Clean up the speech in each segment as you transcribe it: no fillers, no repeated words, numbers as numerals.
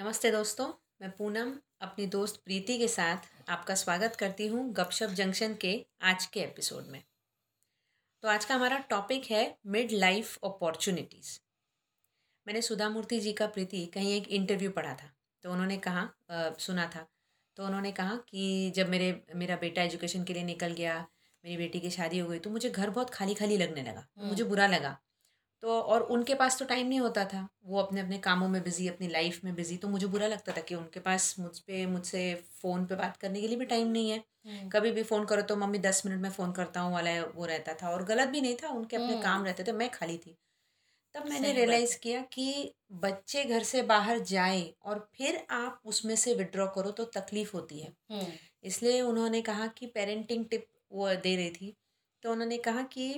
नमस्ते दोस्तों, मैं पूनम अपनी दोस्त प्रीति के साथ आपका स्वागत करती हूँ गपशप जंक्शन के आज के एपिसोड में। तो आज का हमारा टॉपिक है मिड लाइफ अपॉर्चुनिटीज़। मैंने सुधामूर्ति जी का प्रीति कहीं एक इंटरव्यू पढ़ा था, तो उन्होंने कहा सुना था तो उन्होंने कहा कि जब मेरा बेटा एजुकेशन के लिए निकल गया, मेरी बेटी की शादी हो गई, तो मुझे घर बहुत खाली खाली लगने लगा, मुझे बुरा लगा। तो और उनके पास तो टाइम नहीं होता था, वो अपने अपने कामों में बिज़ी, अपनी लाइफ में बिज़ी। तो मुझे बुरा लगता था कि उनके पास मुझसे फ़ोन पे बात करने के लिए भी टाइम नहीं है। कभी भी फ़ोन करो तो मम्मी 10 मिनट में फ़ोन करता हूँ वाला वो रहता था, और गलत भी नहीं था, उनके अपने काम रहते थे, मैं खाली थी। तब मैंने रियलाइज़ किया कि बच्चे घर से बाहर जाए और फिर आप उसमें से विड्रॉ करो तो तकलीफ़ होती है। इसलिए उन्होंने कहा कि पेरेंटिंग टिप वो दे रही थी, तो उन्होंने कहा कि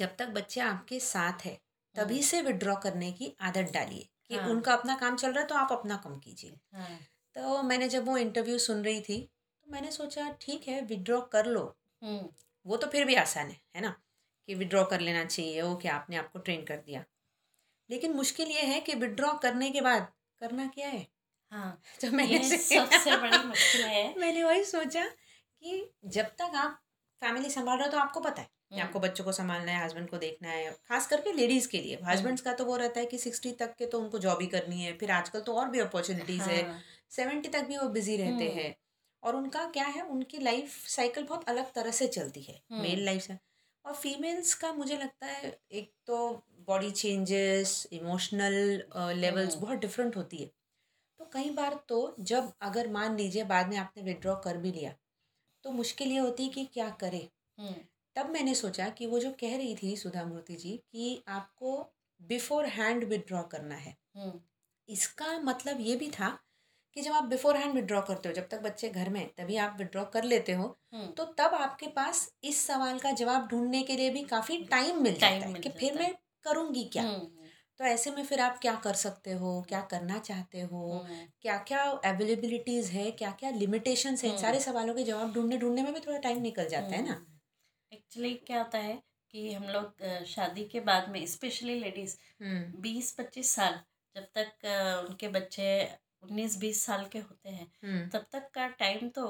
जब तक बच्चे आपके साथ है तभी से विड्रॉ करने की आदत डालिए कि उनका अपना काम चल रहा है तो आप अपना काम कीजिए। तो मैंने जब वो इंटरव्यू सुन रही थी तो मैंने सोचा ठीक है, विड्रॉ कर लो, वो तो फिर भी आसान है ना, कि विड्रॉ कर लेना चाहिए, ओके आपने आपको ट्रेन कर दिया। लेकिन मुश्किल ये है कि विड्रॉ करने के बाद करना क्या है। तो मैंने सबसे बड़ी मुश्किल है, मैंने वही सोचा कि जब तक आप फैमिली संभाल रहे हो तो आपको पता है आपको बच्चों को संभालना है, हस्बैंड को देखना है, खास करके लेडीज़ के लिए। हस्बैंड्स का तो वो रहता है कि 60 तक के तो उनको जॉब ही करनी है, फिर आजकल तो और भी अपॉर्चुनिटीज़ है, 70 तक भी वो बिजी रहते हैं। और उनका क्या है, उनकी लाइफ साइकिल बहुत अलग तरह से चलती है मेल लाइफ से। और फीमेल्स का मुझे लगता है एक तो बॉडी चेंजेस, इमोशनल लेवल्स बहुत डिफरेंट होती है। तो कई बार तो जब अगर मान लीजिए बाद में आपने विड्रॉ कर भी लिया तो मुश्किल ये होती है कि क्या करें। तब मैंने सोचा कि वो जो कह रही थी सुधामूर्ति जी कि आपको बिफोर हैंड विड्रॉ करना है, इसका मतलब ये भी था कि जब आप बिफोर हैंड विड्रॉ करते हो, जब तक बच्चे घर में तभी आप विड्रॉ कर लेते हो, तो तब आपके पास इस सवाल का जवाब ढूंढने के लिए भी काफ़ी टाइम मिल जाता है कि फिर मैं करूँगी क्या। तो ऐसे में फिर आप क्या कर सकते हो, क्या करना चाहते हो, क्या क्या अवेलेबिलिटीज़ है, क्या क्या लिमिटेशंस है, सारे सवालों के जवाब ढूंढने में भी थोड़ा टाइम निकल जाता है ना। एक्चुअली क्या होता है कि हम लोग शादी के बाद में स्पेशली लेडीज़ 20-25 साल जब तक उनके बच्चे 19-20 साल के होते हैं तब तक का टाइम तो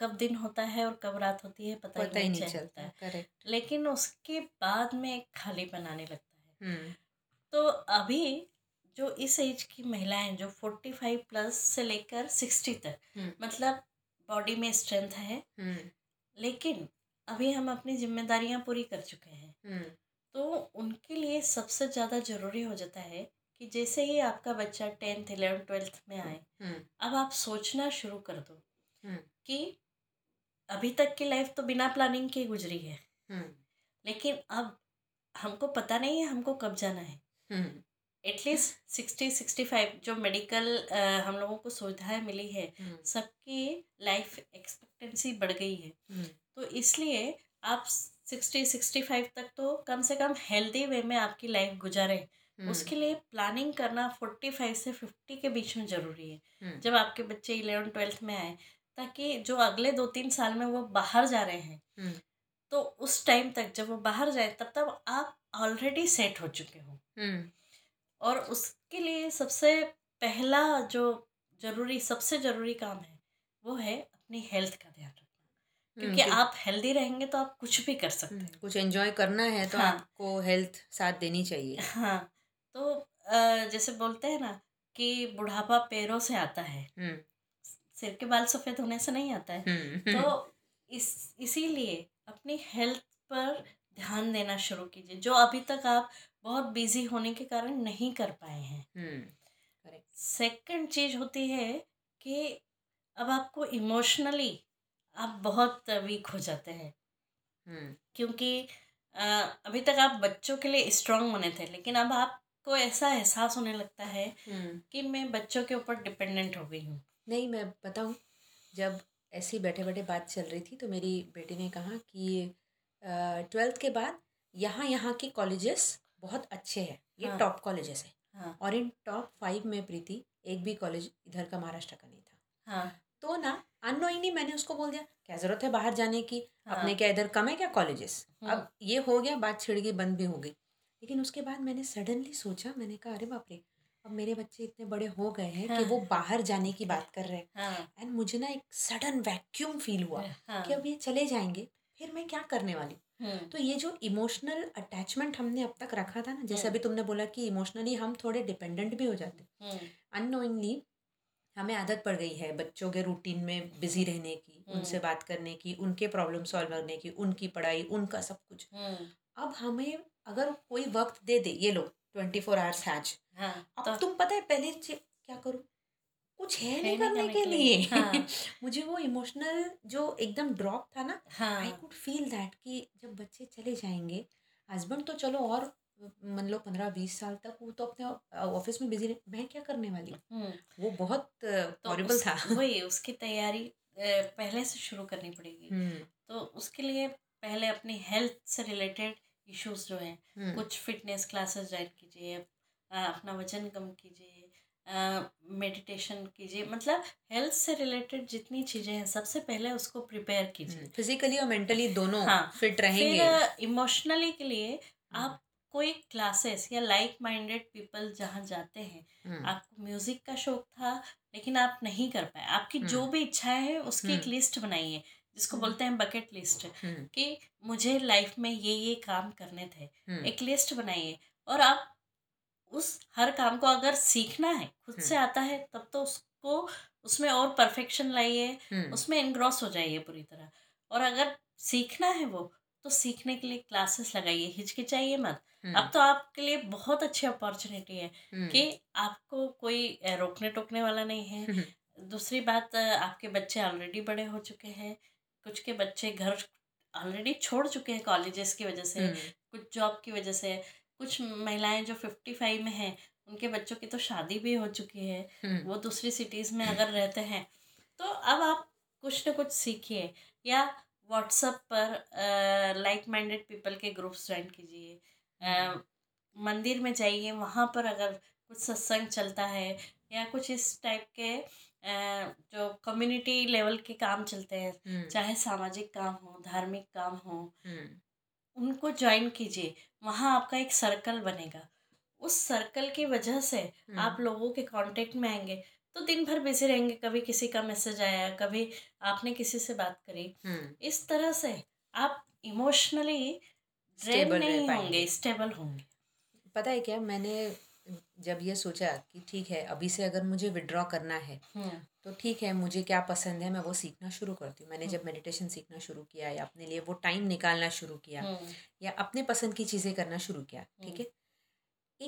कब दिन होता है और कब रात होती है पता ही नहीं चलता है। लेकिन उसके बाद में खाली बनाने लगता है। तो अभी जो इस एज की महिलाएं जो 45+ से लेकर 60 तक, मतलब बॉडी में स्ट्रेंथ है लेकिन अभी हम अपनी जिम्मेदारियां पूरी कर चुके हैं, तो उनके लिए सबसे ज़्यादा ज़रूरी हो जाता है कि जैसे ही आपका बच्चा 10th, 11th, 12th में आए अब आप सोचना शुरू कर दो कि अभी तक की लाइफ तो बिना प्लानिंग के गुजरी है, लेकिन अब हमको पता नहीं है हमको कब जाना है। एटलीस्ट 60-65 जो मेडिकल हम लोगों को सुविधाएं मिली है, सबकी लाइफ एक्सपेक्टेंसी बढ़ गई है। तो इसलिए आप 60-65 तक तो कम से कम हेल्दी वे में आपकी लाइफ गुजारें, उसके लिए प्लानिंग करना 45 से 50 के बीच में ज़रूरी है, जब आपके बच्चे 11-12 में आए, ताकि जो अगले 2-3 साल में वो बाहर जा रहे हैं तो उस टाइम तक जब वो बाहर जाए तब तक आप ऑलरेडी सेट हो चुके हो। और उसके लिए सबसे पहला जो ज़रूरी सबसे ज़रूरी काम है वो है अपनी हेल्थ का ध्यान, क्योंकि आप हेल्दी रहेंगे तो आप कुछ भी कर सकते हैं। कुछ एंजॉय करना है तो आपको हेल्थ साथ देनी चाहिए। तो जैसे बोलते हैं ना कि बुढ़ापा पैरों से आता है, सिर के बाल सफ़ेद होने से नहीं आता है। तो इसीलिए अपनी हेल्थ पर ध्यान देना शुरू कीजिए, जो अभी तक आप बहुत बिजी होने के कारण नहीं कर पाए हैं। सेकंड चीज़ होती है कि अब आपको इमोशनली आप बहुत वीक हो जाते हैं, क्योंकि अभी तक आप बच्चों के लिए स्ट्रांग बने थे, लेकिन अब आपको ऐसा एहसास होने लगता है कि मैं बच्चों के ऊपर डिपेंडेंट हो गई हूँ। नहीं, मैं बताऊँ, जब ऐसी बैठे बैठे बात चल रही थी तो मेरी बेटी ने कहा कि 12th के बाद यहाँ के कॉलेजेस बहुत अच्छे हैं, ये टॉप कॉलेजेस हैं, और इन टॉप 5 में प्रीति एक भी कॉलेज इधर का महाराष्ट्र का नहीं था। तो ना अनोइंगली मैंने उसको बोल दिया क्या जरूरत है बाहर जाने की, अपने क्या इधर कम है क्या कॉलेजेस। अब ये हो गया, बात छिड़ गई, बंद भी हो गई। लेकिन उसके बाद मैंने सडनली सोचा, मैंने कहा अरे बाप रे, अब मेरे बच्चे इतने बड़े हो गए हैं हाँ, कि वो बाहर जाने की बात कर रहे हैं। एंड मुझे ना एक सडन वैक्यूम फील हुआ कि अब ये चले जाएंगे, फिर मैं क्या करने वाली। तो ये जो इमोशनल अटैचमेंट हमने अब तक रखा था ना, जैसे अभी तुमने बोला कि इमोशनली हम थोड़े डिपेंडेंट भी हो जाते, अननोइंगली हमें आदत पड़ गई है बच्चों के रूटीन में बिजी रहने की, उनसे बात करने की, उनके प्रॉब्लम सॉल्व करने की, उनकी पढ़ाई, उनका सब कुछ। अब हमें अगर कोई वक्त दे दे, ये लो 24 आवर्स हैज, अब तो तुम पता है पहले क्या करूं, कुछ है नहीं करने के लिए। मुझे वो इमोशनल जो एकदम ड्रॉप था ना, आई कुड फील दैट कि जब बच्चे चले जाएंगे, हस्बैंड तो चलो और मान लो 15-20 साल तक वो तो अपने ऑफिस में बिजी रहे, मैं क्या करने वाली हूँ। वो बहुत हॉरिबल था। वही उसकी तैयारी पहले से शुरू करनी पड़ेगी। तो उसके लिए पहले अपनी हेल्थ से रिलेटेड इश्यूज जो है, कुछ फिटनेस क्लासेस ज्वाइन कीजिए, अपना वजन कम कीजिए, मेडिटेशन कीजिए, मतलब हेल्थ से रिलेटेड जितनी चीज़ें हैं सबसे पहले उसको प्रिपेयर कीजिए, फिजिकली और मेंटली दोनों फिट रहेंगे। फिर इमोशनली के लिए आप कोई क्लासेस या लाइक माइंडेड पीपल जहाँ जाते हैं, आपको म्यूजिक का शौक था लेकिन आप नहीं कर पाए, आपकी जो भी इच्छाएं हैं उसकी एक लिस्ट बनाइए, जिसको बोलते हैं बकेट लिस्ट, कि मुझे लाइफ में ये काम करने थे। एक लिस्ट बनाइए और आप उस हर काम को अगर सीखना है, खुद से आता है, तब तो उसको उसमें और परफेक्शन लाइए, उसमें इनग्रॉस हो जाइए पूरी तरह। और अगर सीखना है वो, तो सीखने के लिए क्लासेस लगाइए, हिचकिचाइए मत। अब तो आपके लिए बहुत अच्छी अपॉर्चुनिटी है कि आपको कोई रोकने टोकने वाला नहीं है। दूसरी बात, आपके बच्चे ऑलरेडी बड़े हो चुके हैं, कुछ के बच्चे घर ऑलरेडी छोड़ चुके हैं कॉलेजेस की वजह से, कुछ जॉब की वजह से, कुछ महिलाएं जो 55 में हैं उनके बच्चों की तो शादी भी हो चुकी है, वो दूसरी सिटीज में अगर रहते हैं। तो अब आप कुछ ना कुछ सीखिए, या व्हाट्सएप पर लाइक माइंडेड पीपल के ग्रुप्स ज्वाइन कीजिए, मंदिर में जाइए, वहाँ पर अगर कुछ सत्संग चलता है या कुछ इस टाइप के जो कम्युनिटी लेवल के काम चलते हैं, चाहे सामाजिक काम हो, धार्मिक काम हो, उनको ज्वाइन कीजिए। वहाँ आपका एक सर्कल बनेगा, उस सर्कल की वजह से आप लोगों के कांटेक्ट में आएंगे। तो दिन भर बिजी रहेंगे, कभी किसी का मैसेज आया, कभी आपने किसी से बात करी, इस तरह से आप इमोशनली ड्रेन नहीं होंगे, स्टेबल होंगे। पता है क्या, मैंने जब ये सोचा कि ठीक है अभी से अगर मुझे विड्रॉ करना है तो ठीक है, मुझे क्या पसंद है मैं वो सीखना शुरू करती हूँ। मैंने जब मेडिटेशन सीखना शुरू किया, या अपने लिए वो टाइम निकालना शुरू किया, या अपने पसंद की चीज़ें करना शुरू किया, ठीक है।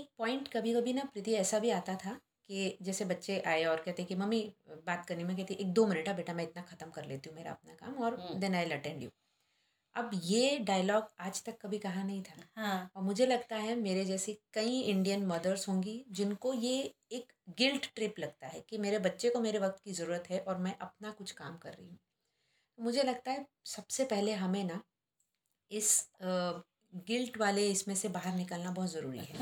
एक पॉइंट कभी कभी ना प्रीति ऐसा भी आता था कि जैसे बच्चे आए और कहते कि मम्मी बात करनी, मैं कहती 1-2 मिनट बेटा मैं इतना ख़त्म कर लेती हूँ मेरा अपना काम और देन आई अटेंड यू। अब ये डायलॉग आज तक कभी कहा नहीं था। और मुझे लगता है मेरे जैसी कई इंडियन मदर्स होंगी जिनको ये एक गिल्ट ट्रिप लगता है कि मेरे बच्चे को मेरे वक्त की ज़रूरत है और मैं अपना कुछ काम कर रही हूँ। मुझे लगता है सबसे पहले हमें ना इस गिल्ट वाले इसमें से बाहर निकलना बहुत ज़रूरी है।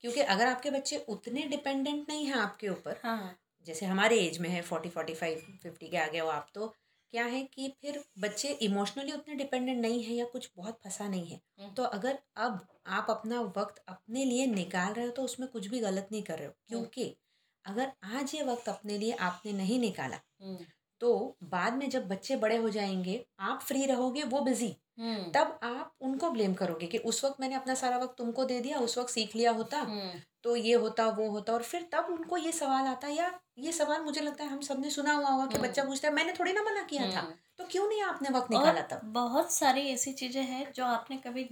क्योंकि अगर आपके बच्चे उतने डिपेंडेंट नहीं हैं आपके ऊपर, जैसे हमारे एज में है, 40, 45, 50 के आगे हो आप, तो क्या है कि फिर बच्चे इमोशनली उतने डिपेंडेंट नहीं है या कुछ बहुत फंसा नहीं है। तो अगर अब आप अपना वक्त अपने लिए निकाल रहे हो तो उसमें कुछ भी गलत नहीं कर रहे हो, क्योंकि अगर आज ये वक्त अपने लिए आपने नहीं निकाला तो बाद में जब बच्चे बड़े हो जाएंगे, आप फ्री रहोगे, वो बिजी, तब आप उनको ब्लेम करोगे कि उस वक्त मैंने अपना सारा वक्त तुमको दे दिया, उस वक्त सीख लिया होता तो ये होता वो होता। और फिर तब उनको ये सवाल आता है, या ये सवाल मुझे लगता है हम सबने सुना हुआ होगा कि बच्चा पूछता है मैंने थोड़ी ना मना किया था, तो क्यों नहीं आपने वक्त निकाला था। बहुत सारी ऐसी चीजें हैं जो आपने कभी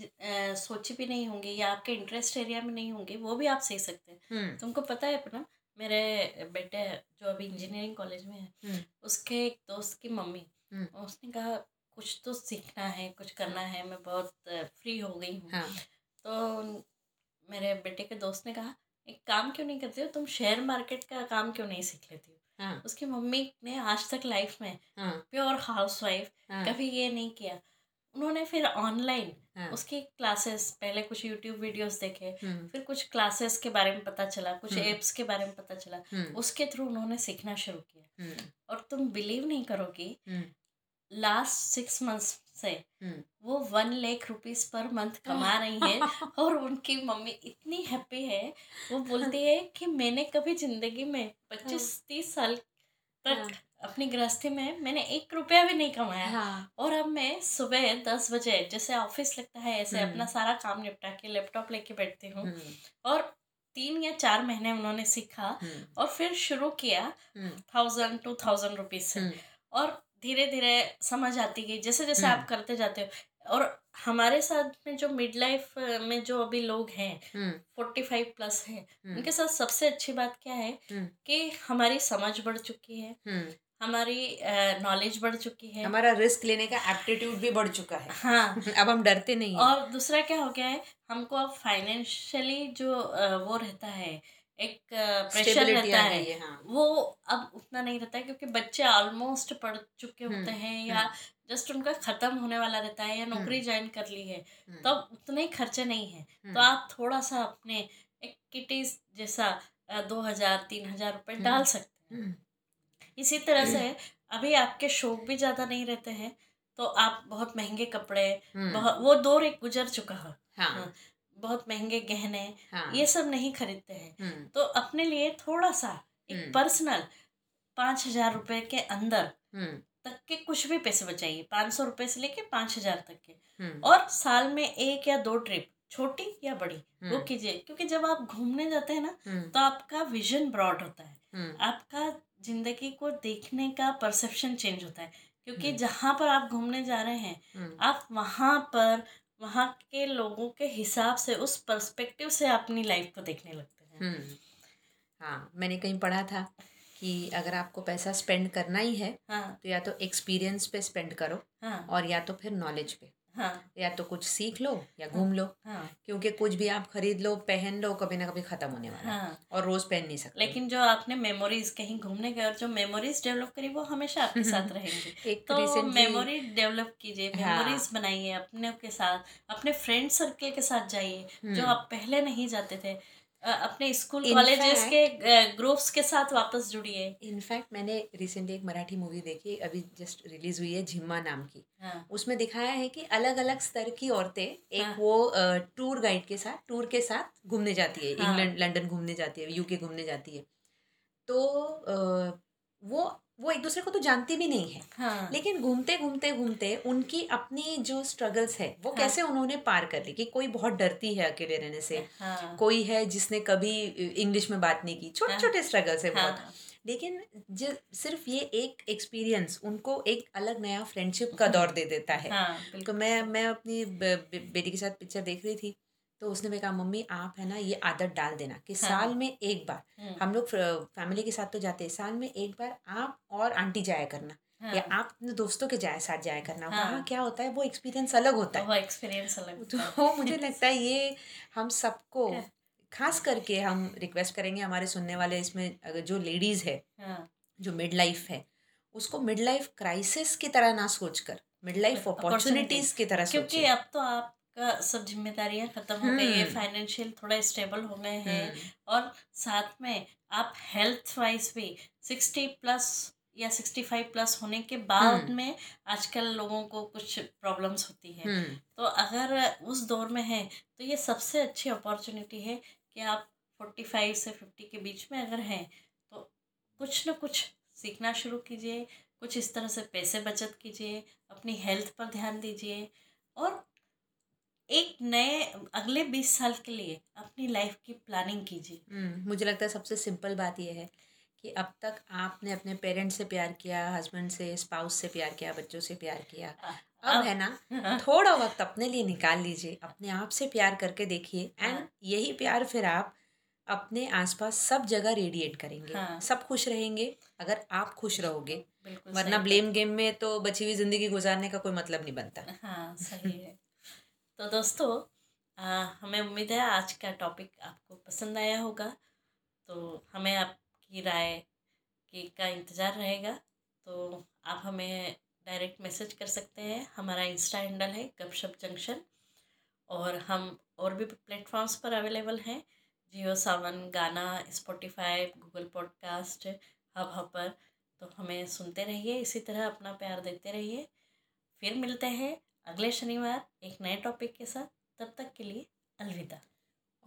सोची भी नहीं होंगी या आपके इंटरेस्ट एरिया में नहीं होंगी, वो भी आप सीख सकते हैं। तुमको पता है अपना, मेरे बेटे जो अभी इंजीनियरिंग कॉलेज में है, उसके एक दोस्त की मम्मी, उसने कहा कुछ तो सीखना है, कुछ करना है, मैं बहुत फ्री हो गई हूँ। तो मेरे बेटे के दोस्त ने कहा एक काम क्यों नहीं करती हो तुम, शेयर मार्केट का काम क्यों नहीं सीख लेती हो। उसकी मम्मी ने आज तक लाइफ में प्योर हाउसवाइफ कभी ये नहीं किया। उन्होंने फिर ऑनलाइन उसकी क्लासेस, पहले कुछ यूट्यूब वीडियोस देखे, फिर कुछ क्लासेस के बारे में पता चला, कुछ एप्स के बारे में पता चला, उसके थ्रू उन्होंने सीखना शुरू किया। और तुम बिलीव नहीं करोगी, लास्ट 6 months से वो 1 लाख रुपीस पर मंथ कमा रही है और उनकी मम्मी इतनी हैप्पी है। वो बोलती है कि मैंने कभी जिंदगी में 25-30 साल तक अपनी गृहस्थी में मैंने 1 रुपया भी नहीं कमाया। हाँ। और अब मैं सुबह 10 बजे जैसे ऑफिस लगता है ऐसे अपना सारा काम निपटा के लैपटॉप लेके बैठती हूँ और 3 या 4 महीने उन्होंने सीखा और फिर शुरू किया 1,000-2,000 रुपीज से और धीरे धीरे समझ आती गई जैसे जैसे आप करते जाते हो। और हमारे साथ में जो मिड लाइफ में जो अभी लोग हैं 45+ हैं उनके साथ सबसे अच्छी बात क्या है कि हमारी समझ बढ़ चुकी है, हमारी नॉलेज बढ़ चुकी है, हमारा रिस्क लेने का एप्टीट्यूड भी बढ़ चुका है। हाँ अब हम डरते नहीं हैं। और दूसरा क्या हो गया है हमको अब फाइनेंशियली जो वो रहता है एक प्रेशर रहता है। हाँ। वो अब उतना नहीं रहता है क्योंकि बच्चे ऑलमोस्ट पढ़ चुके होते हैं या जस्ट उनका खत्म होने वाला रहता है या नौकरी ज्वाइन कर ली है तो अब उतने खर्चे नहीं है। तो आप थोड़ा सा अपने एक किटीज जैसा 2,000-3,000 रुपये डाल सकते हैं। इसी तरह से अभी आपके शौक भी ज्यादा नहीं रहते हैं तो आप बहुत महंगे कपड़े वो दौर एक गुजर चुका है। हाँ। बहुत महंगे गहने ये सब नहीं खरीदते हैं। तो अपने लिए थोड़ा सा एक पर्सनल 5,000 रुपये के अंदर तक के कुछ भी पैसे बचाइए, 500 रुपये से लेके 5,000 तक के, और साल में 1 या 2 ट्रिप छोटी या बड़ी वो कीजिए। क्योंकि जब आप घूमने जाते हैं ना तो आपका विजन ब्रॉड होता है, आपका जिंदगी को देखने का परसेप्शन चेंज होता है। क्योंकि जहाँ पर आप घूमने जा रहे हैं आप वहाँ पर वहाँ के लोगों के हिसाब से उस पर्सपेक्टिव से अपनी लाइफ को देखने लगते हैं। हाँ मैंने कहीं पढ़ा था कि अगर आपको पैसा स्पेंड करना ही है तो या तो एक्सपीरियंस पे स्पेंड करो और या तो फिर नॉलेज पे। या तो कुछ सीख लो या घूम लो क्योंकि कुछ भी आप खरीद लो पहन लो कभी ना कभी खत्म होने वाला है और रोज पहन नहीं सकते। लेकिन जो आपने मेमोरीज कहीं घूमने गए और जो मेमोरीज डेवलप करी वो हमेशा आपके साथ रहेंगे। एक तो मेमोरी डेवलप कीजिए, मेमोरीज बनाइए अपने के साथ, अपने फ्रेंड सर्कल के साथ जाइए जो आप पहले नहीं जाते थे, अपने स्कूल कॉलेजेस के ग्रुप्स के साथ वापस जुड़िए। इनफैक्ट मैंने रिसेंटली एक मराठी मूवी देखी अभी जस्ट रिलीज हुई है झिम्मा नाम की। हाँ। उसमें दिखाया है कि अलग अलग स्तर की औरतें एक हाँ। वो टूर गाइड के साथ घूमने जाती है। हाँ। इंग्लैंड लंदन घूमने जाती है, यूके घूमने जाती है तो वो एक दूसरे को तो जानती भी नहीं है। हाँ। लेकिन घूमते घूमते घूमते उनकी अपनी जो स्ट्रगल्स है वो हाँ। कैसे उन्होंने पार कर ली कि कोई बहुत डरती है अकेले रहने से। हाँ। कोई है जिसने कभी इंग्लिश में बात नहीं की, छोटे छोटे हाँ। स्ट्रगल्स है बहुत। हाँ। लेकिन सिर्फ ये एक एक्सपीरियंस उनको एक अलग नया फ्रेंडशिप का दौर दे देता है। हाँ। तो मैं अपनी बेटी के साथ पिक्चर देख रही थी तो उसने भी कहा मम्मी आप है ना ये आदत डाल देना कि साल में एक बार हम लोग फैमिली के साथ तो जाते हैं, साल में एक बार आप और आंटी जाया करना या आप अपने दोस्तों के साथ जाया करना। वहाँ क्या होता है वो एक्सपीरियंस अलग होता है, वो एक्सपीरियंस अलग होता है। तो मुझे लगता है ये हम सबको खास करके हम रिक्वेस्ट करेंगे हमारे सुनने वाले इसमें अगर जो लेडीज़ है जो मिड लाइफ है उसको मिड लाइफ क्राइसिस की तरह ना सोच कर मिड लाइफ अपॉर्चुनिटीज़ की तरह सोचें क्योंकि अब तो आप सब जिम्मेदारियां खत्म हो गई है, फाइनेंशियल थोड़ा स्टेबल हो गए हैं और साथ में आप हेल्थ वाइज भी 60+ या 65+ होने के बाद में आजकल लोगों को कुछ प्रॉब्लम्स होती है। तो अगर उस दौर में है तो ये सबसे अच्छी अपॉर्चुनिटी है कि आप 45 से 50 के बीच में अगर हैं तो कुछ ना कुछ सीखना शुरू कीजिए, कुछ इस तरह से पैसे बचत कीजिए, अपनी हेल्थ पर ध्यान दीजिए और एक नए अगले 20 साल के लिए अपनी लाइफ की प्लानिंग कीजिए। मुझे लगता है सबसे सिंपल बात यह है कि अब तक आपने अपने पेरेंट्स से प्यार किया, हस्बैंड से, स्पाउस से प्यार किया, बच्चों से प्यार किया। अब है ना थोड़ा वक्त अपने लिए निकाल लीजिए, अपने आप से प्यार करके देखिए एंड यही प्यार फिर आप अपने आसपास सब जगह रेडिएट करेंगे। हाँ। सब खुश रहेंगे अगर आप खुश रहोगे, वरना ब्लेम गेम में तो बची हुई जिंदगी गुजारने का कोई मतलब नहीं बनता। हाँ सही है। तो दोस्तों हमें उम्मीद है आज का टॉपिक आपको पसंद आया होगा। तो हमें आपकी राय का इंतज़ार रहेगा। तो आप हमें डायरेक्ट मैसेज कर सकते हैं, हमारा इंस्टा हैंडल है गपशप जंक्शन और हम और भी प्लेटफॉर्म्स पर अवेलेबल हैं, Jio Saavn, Gaana, Spotify, Google podcast, Hubhopper. तो हमें सुनते रहिए, इसी तरह अपना प्यार देते रहिए। फिर मिलते हैं अगले शनिवार एक नए टॉपिक के साथ। तब तक के लिए अलविदा।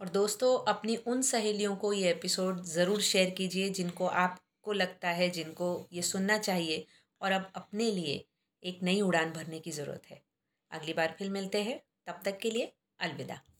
और दोस्तों, अपनी उन सहेलियों को ये एपिसोड ज़रूर शेयर कीजिए जिनको आपको लगता है जिनको ये सुनना चाहिए और अब अपने लिए एक नई उड़ान भरने की ज़रूरत है। अगली बार फिर मिलते हैं, तब तक के लिए अलविदा।